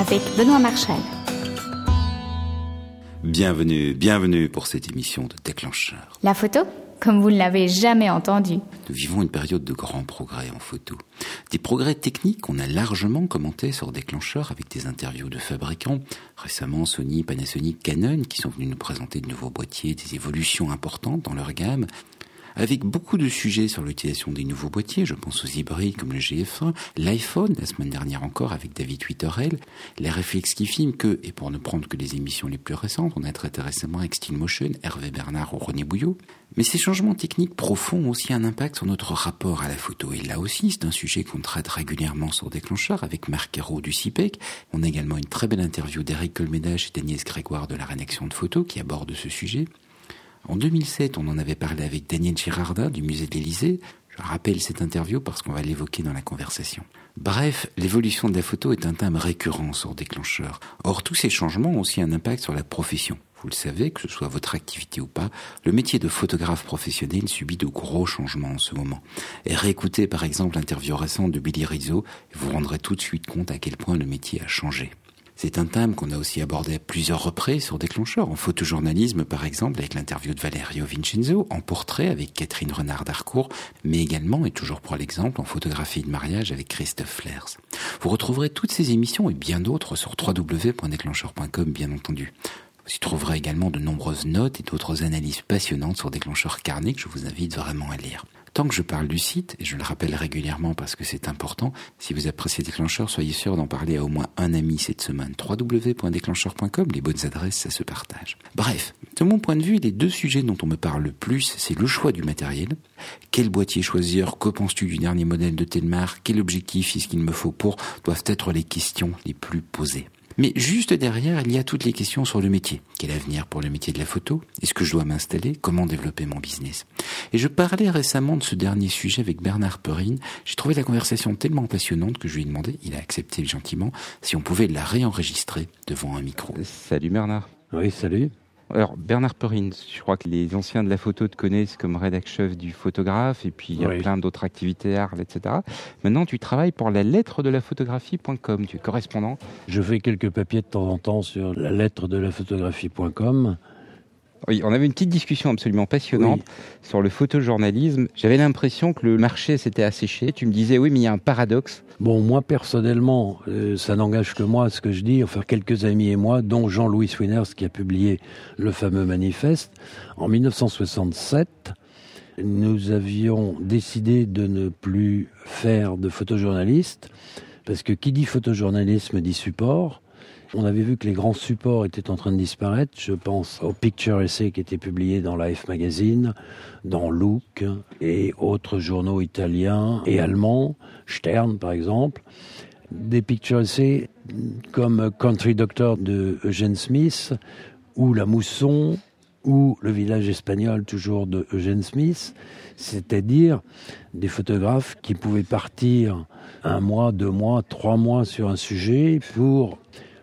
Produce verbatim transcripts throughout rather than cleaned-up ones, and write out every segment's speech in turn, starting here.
avec Benoît Marchal. Bienvenue, bienvenue pour cette émission de Déclencheur. La photo, comme vous ne l'avez jamais entendue. Nous vivons une période de grands progrès en photo. Des progrès techniques qu'on a largement commentés sur Déclencheur avec des interviews de fabricants. Récemment, Sony, Panasonic, Canon qui sont venus nous présenter de nouveaux boîtiers, des évolutions importantes dans leur gamme. Avec beaucoup de sujets sur l'utilisation des nouveaux boîtiers, je pense aux hybrides comme le G F un, l'iPhone, la semaine dernière encore avec David Huitorel, les réflexes qui filment que, et pour ne prendre que les émissions les plus récentes, on a traité récemment avec Steel Motion, Hervé Bernard ou René Bouillot. Mais ces changements techniques profonds ont aussi un impact sur notre rapport à la photo. Et là aussi, c'est un sujet qu'on traite régulièrement sur Déclencheur avec Marc Ayrault du Cipec. On a également une très belle interview d'Éric Colmédage et d'Agnès Grégoire de la rédaction de photos qui aborde ce sujet. En deux mille sept, on en avait parlé avec Daniel Girardin du musée de l'Élysée. Je rappelle cette interview parce qu'on va l'évoquer dans la conversation. Bref, l'évolution de la photo est un thème récurrent sur Déclencheur. Or, tous ces changements ont aussi un impact sur la profession. Vous le savez, que ce soit votre activité ou pas, le métier de photographe professionnel subit de gros changements en ce moment. Et réécoutez par exemple l'interview récente de Billy Rizzo, et vous vous rendrez tout de suite compte à quel point le métier a changé. C'est un thème qu'on a aussi abordé à plusieurs reprises sur Déclencheur, en photojournalisme par exemple avec l'interview de Valerio Vincenzo, en portrait avec Catherine Renard d'Arcourt, mais également, et toujours pour l'exemple, en photographie de mariage avec Christophe Flers. Vous retrouverez toutes ces émissions et bien d'autres sur w w w point déclencheur point com bien entendu. Vous y trouverez également de nombreuses notes et d'autres analyses passionnantes sur Déclencheur carnet que je vous invite vraiment à lire. Tant que je parle du site, et je le rappelle régulièrement parce que c'est important, si vous appréciez Déclencheur, soyez sûr d'en parler à au moins un ami cette semaine. w w w point déclencheur point com, les bonnes adresses, ça se partage. Bref, de mon point de vue, les deux sujets dont on me parle le plus, c'est le choix du matériel. Quel boîtier choisir? Que penses-tu du dernier modèle de Telmar? Quel objectif est-ce qu'il me faut pour? Doivent être les questions les plus posées. Mais juste derrière, il y a toutes les questions sur le métier. Quel avenir pour le métier de la photo? Est-ce que je dois m'installer? Comment développer mon business? Et je parlais récemment de ce dernier sujet avec Bernard Perrine. J'ai trouvé la conversation tellement passionnante que je lui ai demandé, il a accepté gentiment, si on pouvait la réenregistrer devant un micro. Salut Bernard. Oui, salut. Alors Bernard Perrine, je crois que les anciens de la photo te connaissent comme rédac-chef du photographe et puis il y a oui. plein d'autres activités, arts, et cetera. Maintenant, tu travailles pour la lettre de la photographie point com, tu es correspondant. Je fais quelques papiers de temps en temps sur la lettre de la photographie point com. Oui, on avait une petite discussion absolument passionnante oui. sur le photojournalisme. J'avais l'impression que le marché s'était asséché. Tu me disais, oui, mais il y a un paradoxe. Bon, moi, personnellement, euh, ça n'engage que moi ce que je dis. Enfin, quelques amis et moi, dont Jean-Louis Swiners, qui a publié le fameux manifeste. En dix-neuf cent soixante-sept, nous avions décidé de ne plus faire de photojournaliste, parce que qui dit photojournalisme dit support. On avait vu que les grands supports étaient en train de disparaître. Je pense au Picture Essay qui était publié dans Life Magazine, dans Look et autres journaux italiens et allemands, Stern par exemple. Des Picture Essay comme Country Doctor de Eugene Smith ou La Mousson ou Le Village Espagnol toujours de Eugene Smith, c'est-à-dire des photographes qui pouvaient partir un mois, deux mois, trois mois sur un sujet pour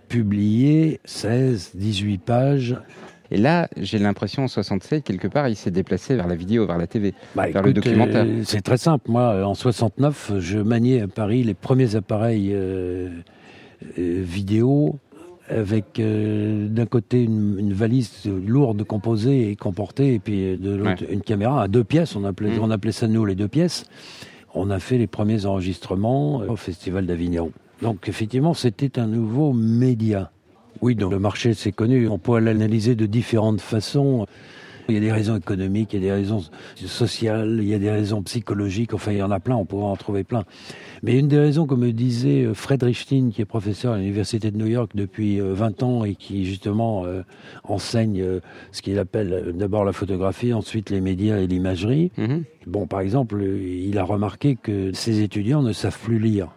publié seize, dix-huit pages. Et là, j'ai l'impression, en soixante-sept, quelque part, il s'est déplacé vers la vidéo, vers la T V, bah, vers écoute, le documentaire. Euh, c'est très simple. Moi, en soixante-neuf, je maniais à Paris les premiers appareils euh, euh, vidéo avec, euh, d'un côté, une, une valise lourde composée et comportée, et puis de l'autre, ouais. une caméra à deux pièces. On appelait, mmh. on appelait ça, nous, les deux pièces. On a fait les premiers enregistrements au Festival d'Avignon. Donc effectivement, c'était un nouveau média. Oui, donc le marché, c'est connu. On peut l'analyser de différentes façons. Il y a des raisons économiques, il y a des raisons sociales, il y a des raisons psychologiques. Enfin, il y en a plein, on pourra en trouver plein. Mais une des raisons, comme me disait Fred Richtin, qui est professeur à l'Université de New York depuis vingt ans et qui, justement, euh, enseigne euh, ce qu'il appelle d'abord la photographie, ensuite les médias et l'imagerie. Mmh. Bon, par exemple, il a remarqué que ses étudiants ne savent plus lire.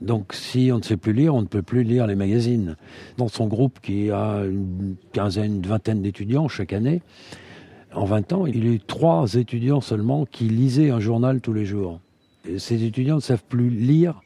Donc si on ne sait plus lire, on ne peut plus lire les magazines. Dans son groupe qui a une quinzaine, une vingtaine d'étudiants chaque année, en vingt ans, il y a eu trois étudiants seulement qui lisaient un journal tous les jours. Et ces étudiants ne savent plus lire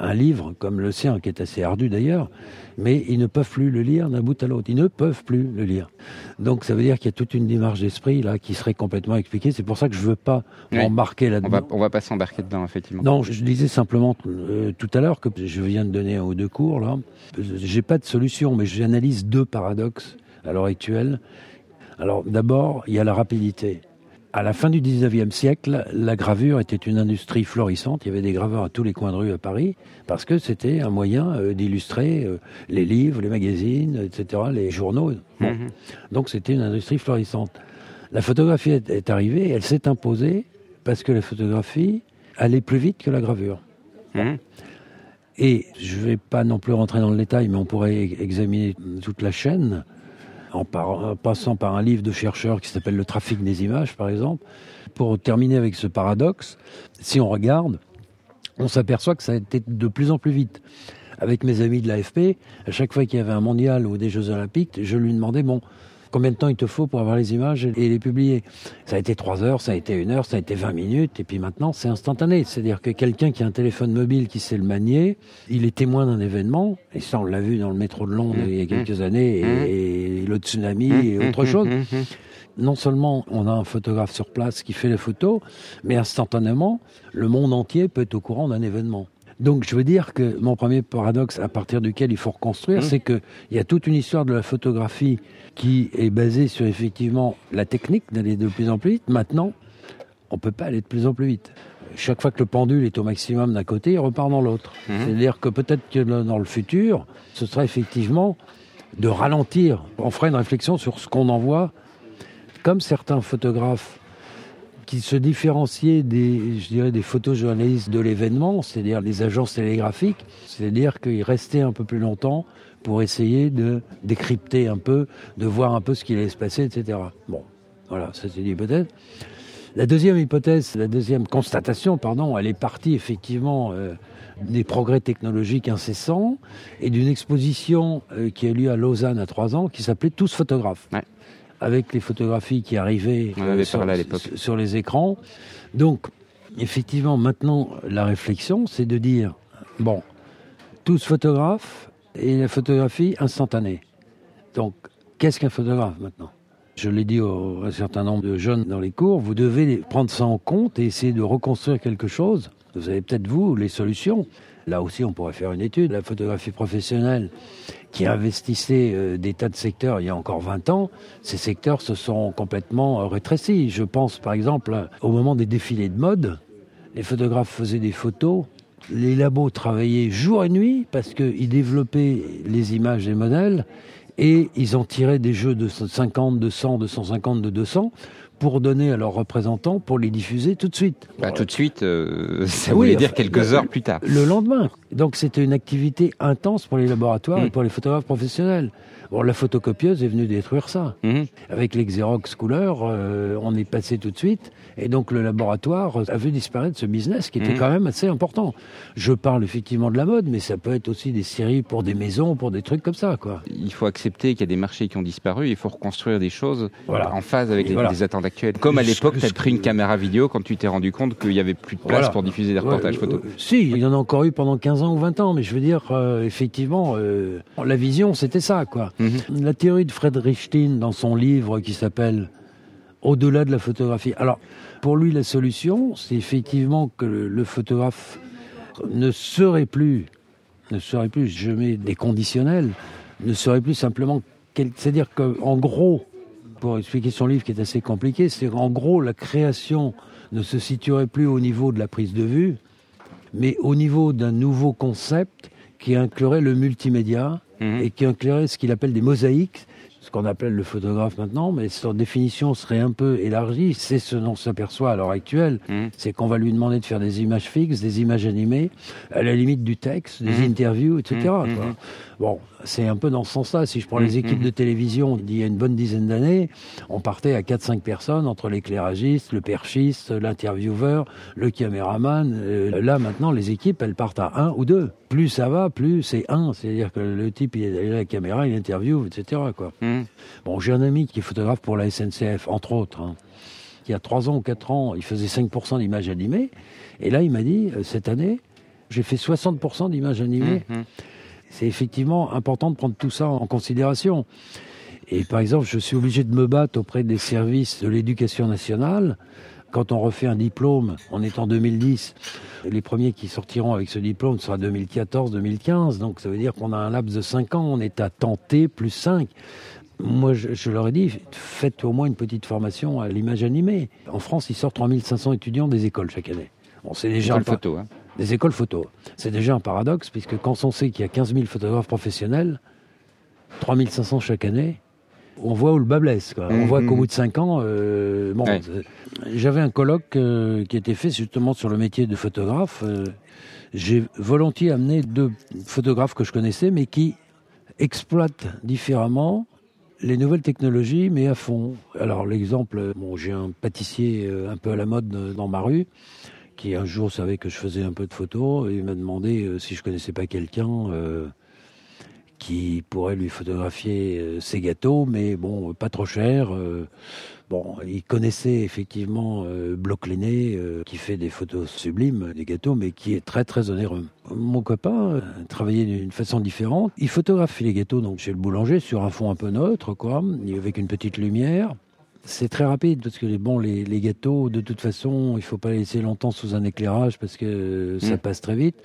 un livre comme le sien, qui est assez ardu d'ailleurs, mais ils ne peuvent plus le lire d'un bout à l'autre. Ils ne peuvent plus le lire. Donc ça veut dire qu'il y a toute une démarche d'esprit là qui serait complètement expliquée. C'est pour ça que je ne veux pas m'embarquer oui. là-dedans. On ne va pas s'embarquer dedans, effectivement. Non, je disais simplement euh, tout à l'heure que je viens de donner un ou deux cours. Là, j'ai pas de solution, mais j'analyse deux paradoxes à l'heure actuelle. Alors d'abord, il y a la rapidité. À la fin du dix-neuvième siècle, la gravure était une industrie florissante. Il y avait des graveurs à tous les coins de rue à Paris parce que c'était un moyen d'illustrer les livres, les magazines, et cetera, les journaux. Bon. Mmh. Donc c'était une industrie florissante. La photographie est arrivée, elle s'est imposée parce que la photographie allait plus vite que la gravure. Mmh. Et je ne vais pas non plus rentrer dans le détail, mais on pourrait examiner toute la chaîne. En, par, en passant par un livre de chercheurs qui s'appelle « Le trafic des images », par exemple, pour terminer avec ce paradoxe, si on regarde, on s'aperçoit que ça a été de plus en plus vite. Avec mes amis de l'A F P, à chaque fois qu'il y avait un mondial ou des Jeux Olympiques, je lui demandais « Bon, combien de temps il te faut pour avoir les images et les publier ?» Ça a été trois heures, ça a été une heure, ça a été vingt minutes, et puis maintenant, c'est instantané. C'est-à-dire que quelqu'un qui a un téléphone mobile, qui sait le manier, il est témoin d'un événement, et ça, on l'a vu dans le métro de Londres il y a quelques années, et, et le tsunami et autre chose. Non seulement on a un photographe sur place qui fait les photos, mais instantanément, le monde entier peut être au courant d'un événement. Donc je veux dire que mon premier paradoxe à partir duquel il faut reconstruire, mmh. c'est qu'il y a toute une histoire de la photographie qui est basée sur effectivement la technique d'aller de plus en plus vite. Maintenant, on ne peut pas aller de plus en plus vite. Chaque fois que le pendule est au maximum d'un côté, il repart dans l'autre. Mmh. C'est-à-dire que peut-être que dans le futur, ce sera effectivement de ralentir. On fera une réflexion sur ce qu'on envoie. Comme certains photographes qui se différenciaient des, je dirais, des photojournalistes de l'événement, c'est-à-dire les agences télégraphiques, c'est-à-dire qu'ils restaient un peu plus longtemps pour essayer de décrypter un peu, de voir un peu ce qui allait se passer, et cetera. Bon, voilà, ça c'est une hypothèse. La deuxième hypothèse, la deuxième constatation, pardon, elle est partie effectivement euh, des progrès technologiques incessants et d'une exposition euh, qui a eu lieu à Lausanne à trois ans qui s'appelait « Tous photographes ouais. ». Avec les photographies qui arrivaient euh, sur, sur les écrans. Donc, effectivement, maintenant, la réflexion, c'est de dire, bon, tous photographes et la photographie instantanée. Donc, qu'est-ce qu'un photographe, maintenant ? Je l'ai dit au, à un certain nombre de jeunes dans les cours, vous devez prendre ça en compte et essayer de reconstruire quelque chose. Vous avez peut-être, vous, les solutions. Là aussi, on pourrait faire une étude. La photographie professionnelle qui investissait euh, des tas de secteurs il y a encore vingt ans, ces secteurs se sont complètement euh, rétrécis. Je pense, par exemple, au moment des défilés de mode, les photographes faisaient des photos, les labos travaillaient jour et nuit parce qu'ils développaient les images des modèles et ils en tiraient des jeux de cinquante, de cent, de cent cinquante, de deux cents pour donner à leurs représentants, pour les diffuser tout de suite. Bah, bon, tout de suite, euh, ça oui, voulait dire quelques le, heures plus tard. Le lendemain. Donc c'était une activité intense pour les laboratoires mmh. et pour les photographes professionnels. Bon, la photocopieuse est venue détruire ça. Mmh. Avec les Xerox couleur, euh, on est passé tout de suite. Et donc le laboratoire a vu disparaître ce business qui était mmh. quand même assez important. Je parle effectivement de la mode, mais ça peut être aussi des séries pour des maisons, pour des trucs comme ça, quoi. Il faut accepter qu'il y a des marchés qui ont disparu, il faut reconstruire des choses voilà. en phase avec les, voilà. les attentes actuelles. Comme à l'époque, tu as pris une caméra vidéo quand tu t'es rendu compte qu'il n'y avait plus de place voilà. pour diffuser des reportages ouais, photos. Euh, si, il y en a encore eu pendant quinze ans ou vingt ans, mais je veux dire, euh, effectivement, euh, la vision, c'était ça, quoi. Mmh. La théorie de Fred Richtin dans son livre qui s'appelle Au-delà de la photographie. Alors, pour lui, la solution, c'est effectivement que le, le photographe ne serait plus, ne serait plus, je mets des conditionnels, ne serait plus simplement, quel, c'est-à-dire qu'en gros, pour expliquer son livre qui est assez compliqué, c'est qu'en gros, la création ne se situerait plus au niveau de la prise de vue, mais au niveau d'un nouveau concept qui inclurait le multimédia mmh. et qui inclurait ce qu'il appelle des mosaïques, ce qu'on appelle le photographe maintenant, mais son définition serait un peu élargie. C'est ce dont on s'aperçoit à l'heure actuelle, mmh. c'est qu'on va lui demander de faire des images fixes, des images animées, à la limite du texte, des mmh. interviews, et cetera. Mmh. Quoi. Bon, c'est un peu dans ce sens-là. Si je prends mmh. les équipes de télévision d'il y a une bonne dizaine d'années, on partait à quatre à cinq personnes, entre l'éclairagiste, le perchiste, l'intervieweur, le caméraman. Euh, là, maintenant, les équipes, elles partent à un ou deux. Plus ça va, plus c'est un. C'est-à-dire que le type, il est derrière la caméra, il interviewe, et cetera. Quoi. Mmh. Bon, j'ai un ami qui est photographe pour la S N C F, entre autres, hein. Il y a trois ans ou quatre ans, il faisait cinq pour cent d'images animées. Et là, il m'a dit, cette année, J'ai fait soixante pour cent d'images animées. Mmh. C'est effectivement important de prendre tout ça en considération. Et par exemple, je suis obligé de me battre auprès des services de l'éducation nationale. Quand on refait un diplôme, on est en deux mille dix, les premiers qui sortiront avec ce diplôme sera deux mille quatorze deux mille quinze, donc ça veut dire qu'on a un laps de cinq ans, on est à tenter plus cinq. Moi, je, je leur ai dit, faites au moins une petite formation à l'image animée. En France, il sort trois mille cinq cents étudiants des écoles chaque année. Bon, c'est déjà écoles par... photo, hein. Des écoles photo. C'est déjà un paradoxe, puisque quand on sait qu'il y a quinze mille photographes professionnels, trois mille cinq cents chaque année, on voit où le bas blesse, quoi. Mmh. On voit qu'au bout de cinq ans... Euh, bon, ouais. J'avais un colloque euh, qui était fait justement sur le métier de photographe. Euh, j'ai volontiers amené deux photographes que je connaissais, mais qui exploitent différemment les nouvelles technologies, mais à fond. Alors l'exemple, bon, j'ai un pâtissier euh, un peu à la mode euh, dans ma rue, qui un jour savait que je faisais un peu de photos, et il m'a demandé euh, si je connaissais pas quelqu'un... Euh, qui pourrait lui photographier ses gâteaux, mais bon, pas trop cher. Bon, il connaissait effectivement Bloch-Léné, qui fait des photos sublimes des gâteaux, mais qui est très, très onéreux. Mon copain travaillait d'une façon différente. Il photographie les gâteaux donc chez le boulanger, sur un fond un peu neutre, quoi, avec une petite lumière. C'est très rapide, parce que bon, les, les gâteaux, de toute façon, il ne faut pas les laisser longtemps sous un éclairage, parce que ça passe très vite.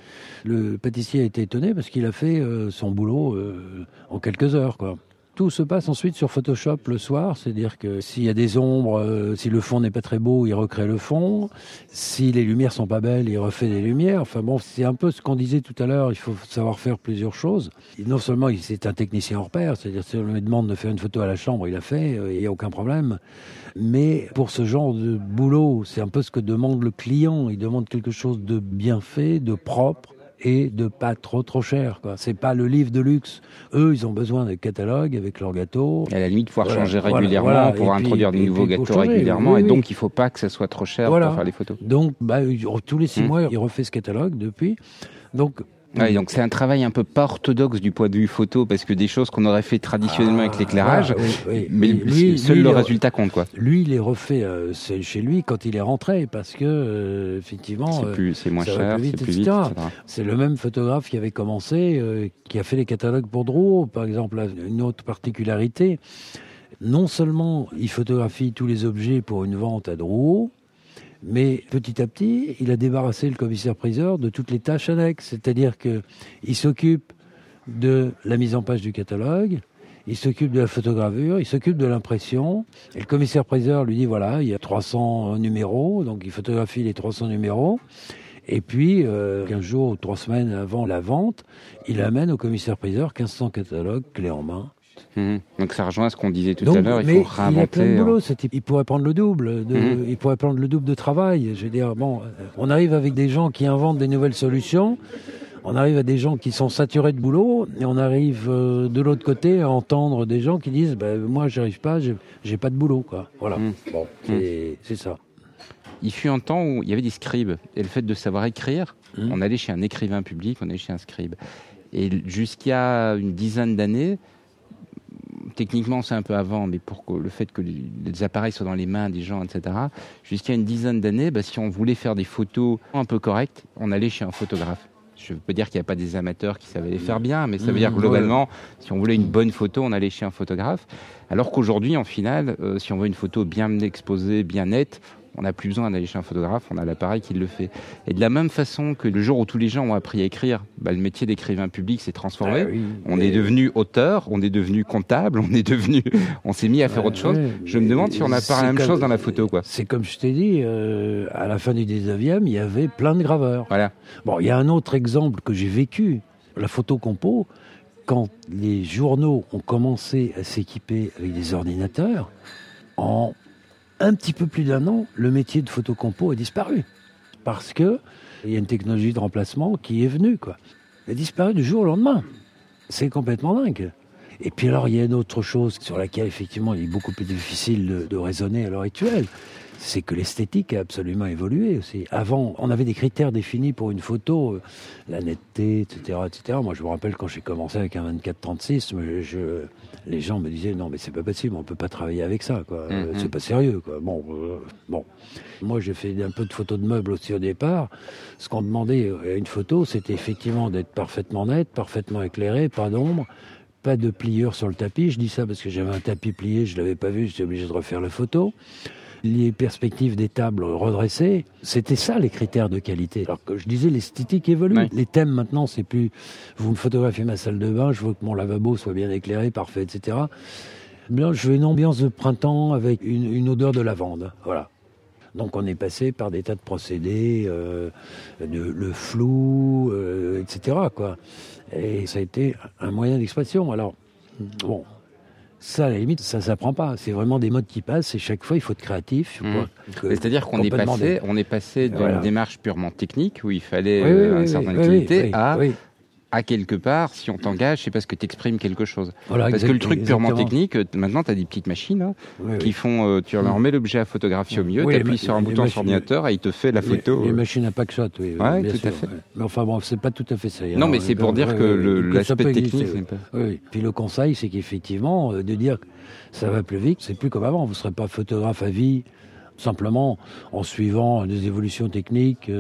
Le pâtissier a été étonné, parce qu'il a fait euh, son boulot euh, en quelques heures, quoi. Tout se passe ensuite sur Photoshop le soir, c'est-à-dire que s'il y a des ombres, euh, si le fond n'est pas très beau, il recrée le fond. Si les lumières sont pas belles, il refait des lumières. Enfin bon, c'est un peu ce qu'on disait tout à l'heure, il faut savoir faire plusieurs choses. Et non seulement c'est un technicien hors pair, c'est-à-dire si on lui demande de faire une photo à la chambre, il la fait, il euh, n'y a aucun problème. Mais pour ce genre de boulot, c'est un peu ce que demande le client. Il demande quelque chose de bien fait, de propre, et de pas trop trop cher, quoi. C'est pas le livre de luxe. Eux, ils ont besoin de catalogues avec leurs gâteaux. Et à la limite, pouvoir voilà, changer régulièrement, voilà, voilà. pouvoir puis, introduire des nouveaux gâteaux changer, régulièrement. Oui, oui. Et donc, il ne faut pas que ça soit trop cher voilà. pour faire les photos. Donc, bah, tous les six mmh. mois, ils refait ce catalogue depuis. Donc... Ouais, donc c'est un travail un peu pas orthodoxe du point de vue photo, parce que des choses qu'on aurait fait traditionnellement ah, avec l'éclairage, voilà, oui, oui. mais lui, seul lui, le résultat compte, quoi. Lui, il les refait euh, chez lui quand il est rentré, parce que euh, effectivement, c'est, plus, c'est moins cher, vite, c'est plus vite, et cetera. et cetera. C'est le même photographe qui avait commencé, euh, qui a fait les catalogues pour Drouot, par exemple. Une autre particularité, non seulement il photographie tous les objets pour une vente à Drouot, mais petit à petit, il a débarrassé le commissaire-priseur de toutes les tâches annexes. C'est-à-dire qu'il s'occupe de la mise en page du catalogue, il s'occupe de la photogravure, il s'occupe de l'impression. Et le commissaire-priseur lui dit, voilà, il y a trois cents numéros, donc il photographie les trois cents numéros. Et puis, euh, quinze jours ou trois semaines avant la vente, il amène au commissaire-priseur mille cinq cents catalogues clés en main. Mmh. Donc ça rejoint ce qu'on disait tout Donc, à l'heure, il faut réinventer. Il a plein de boulot, ce type. Il pourrait prendre le double, de, mmh. il pourrait prendre le double de travail. Je veux dire, bon, on arrive avec des gens qui inventent des nouvelles solutions, on arrive à des gens qui sont saturés de boulot, et on arrive euh, de l'autre côté à entendre des gens qui disent, bah, moi j'arrive pas, j'ai, j'ai pas de boulot, quoi. Voilà. Mmh. Bon, c'est, mmh. c'est ça. Il fut un temps où il y avait des scribes, et le fait de savoir écrire, mmh. on allait chez un écrivain public, on allait chez un scribe, et jusqu'à une dizaine d'années. Techniquement, c'est un peu avant, mais pour que le fait que les appareils soient dans les mains des gens, et cetera, jusqu'à une dizaine d'années, bah, si on voulait faire des photos un peu correctes, on allait chez un photographe. Je peux dire qu'il n'y a pas des amateurs qui savaient les faire bien, mais ça veut dire que globalement, si on voulait une bonne photo, on allait chez un photographe. Alors qu'aujourd'hui, en finale, euh, si on veut une photo bien exposée, bien nette, on n'a plus besoin d'aller chez un photographe, on a l'appareil qui le fait. Et de la même façon que le jour où tous les gens ont appris à écrire, bah le métier d'écrivain public s'est transformé. Ah oui, on est devenu auteur, on est devenu comptable, on est devenu, on s'est mis à faire ah autre chose. Ouais, je me demande si on n'a pas la même comme, chose dans la photo, quoi. C'est comme je t'ai dit, euh, à la fin du dix-neuvième, il y avait plein de graveurs. Voilà. Bon, il y a un autre exemple que j'ai vécu, la photo compo. Quand les journaux ont commencé à s'équiper avec des ordinateurs, en un petit peu plus d'un an, le métier de photocompo a disparu. Parce qu'il y a une technologie de remplacement qui est venue, quoi. Elle a disparu du jour au lendemain. C'est complètement dingue. Et puis alors, il y a une autre chose sur laquelle, effectivement, il est beaucoup plus difficile de, de raisonner à l'heure actuelle. c'est que l'esthétique a absolument évolué aussi. Avant, on avait des critères définis pour une photo, la netteté, et cetera, et cetera. Moi, je me rappelle quand j'ai commencé avec un vingt-quatre trente-six, je, je, les gens me disaient non, mais c'est pas possible, on peut pas travailler avec ça, quoi. Mm-hmm. C'est pas sérieux, quoi. Bon, euh, bon. Moi, j'ai fait un peu de photos de meubles aussi au départ. Ce qu'on demandait à une photo, c'était effectivement d'être parfaitement nette, parfaitement éclairée, pas d'ombre. Pas de pliure sur le tapis, je dis ça parce que j'avais un tapis plié, je ne l'avais pas vu, j'étais obligé de refaire la photo. Les perspectives des tables redressées, c'était ça les critères de qualité. Alors que je disais, l'esthétique évolue. Ouais. Les thèmes maintenant, c'est plus, vous me photographiez ma salle de bain, je veux que mon lavabo soit bien éclairé, parfait, et cetera. Là, je veux une ambiance de printemps avec une, une odeur de lavande, voilà. Donc on est passé par des tas de procédés, euh, de, le flou, euh, et cetera, quoi. Et ça a été un moyen d'expression. Alors, bon, ça, à la limite, ça ne s'apprend pas. C'est vraiment des modes qui passent et chaque fois, il faut être créatif. Mmh. Quoi, c'est-à-dire qu'on est passé, on est passé d'une voilà. démarche purement technique où il fallait oui, oui, une oui, certaine oui, utilité oui, à... Oui. à quelque part, si on t'engage, c'est parce que t'exprimes quelque chose. Voilà, parce que le truc purement exactement. technique, maintenant t'as des petites machines hein, oui, qui oui. font, euh, tu leur mets l'objet à photographier au milieu, oui, t'appuies ma- sur un bouton machines, sur l'ordinateur et il te fait la photo. Les, les machines à packshot, oui. Ouais, bien tout sûr, à fait. Ouais. Mais enfin bon, c'est pas tout à fait ça. Non, mais c'est pour dire que le, l'aspect technique... C'est pas... oui. Puis le conseil, c'est qu'effectivement, euh, de dire que ça va plus vite, c'est plus comme avant, vous serez pas photographe à vie... simplement en suivant des évolutions techniques.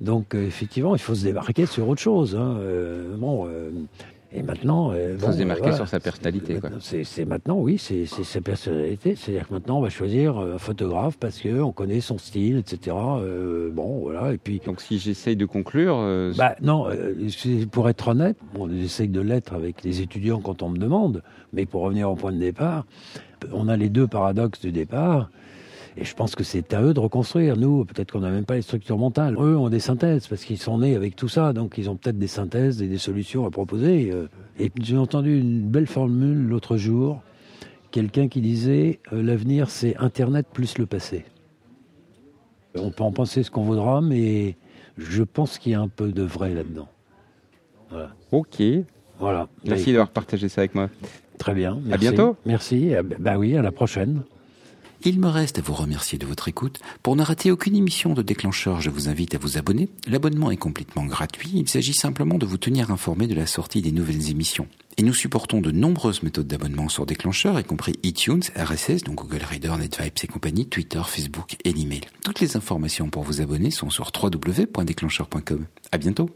Donc effectivement, il faut se démarquer sur autre chose. Hein. Euh, bon, euh, et maintenant... Euh, il faut bon, se démarquer voilà. sur sa personnalité. C'est, quoi. C'est, c'est maintenant, oui, c'est, c'est sa personnalité. C'est-à-dire que maintenant, on va choisir un photographe parce qu'on connaît son style, et cetera. Euh, bon, voilà, et puis... Donc si j'essaye de conclure... Euh... Bah, non, euh, pour être honnête, on essaye de l'être avec les étudiants quand on me demande, mais pour revenir au point de départ, on a les deux paradoxes du départ... Et je pense que c'est à eux de reconstruire. Nous, peut-être qu'on n'a même pas les structures mentales. Eux ont des synthèses, parce qu'ils sont nés avec tout ça. Donc, ils ont peut-être des synthèses et des solutions à proposer. Et j'ai entendu une belle formule l'autre jour. Quelqu'un qui disait « L'avenir, c'est Internet plus le passé ». On peut en penser ce qu'on voudra, mais je pense qu'il y a un peu de vrai là-dedans. Voilà. OK. Voilà. Merci mais... d'avoir partagé ça avec moi. Très bien. Merci. À bientôt. Merci. Ben oui, à la prochaine. Il me reste à vous remercier de votre écoute. Pour ne rater aucune émission de Déclencheur, je vous invite à vous abonner. L'abonnement est complètement gratuit. Il s'agit simplement de vous tenir informé de la sortie des nouvelles émissions. Et nous supportons de nombreuses méthodes d'abonnement sur Déclencheur, y compris iTunes, R S S, donc Google Reader, NetVibes et compagnie, Twitter, Facebook et l'email. Toutes les informations pour vous abonner sont sur w w w point déclencheur point com. À bientôt.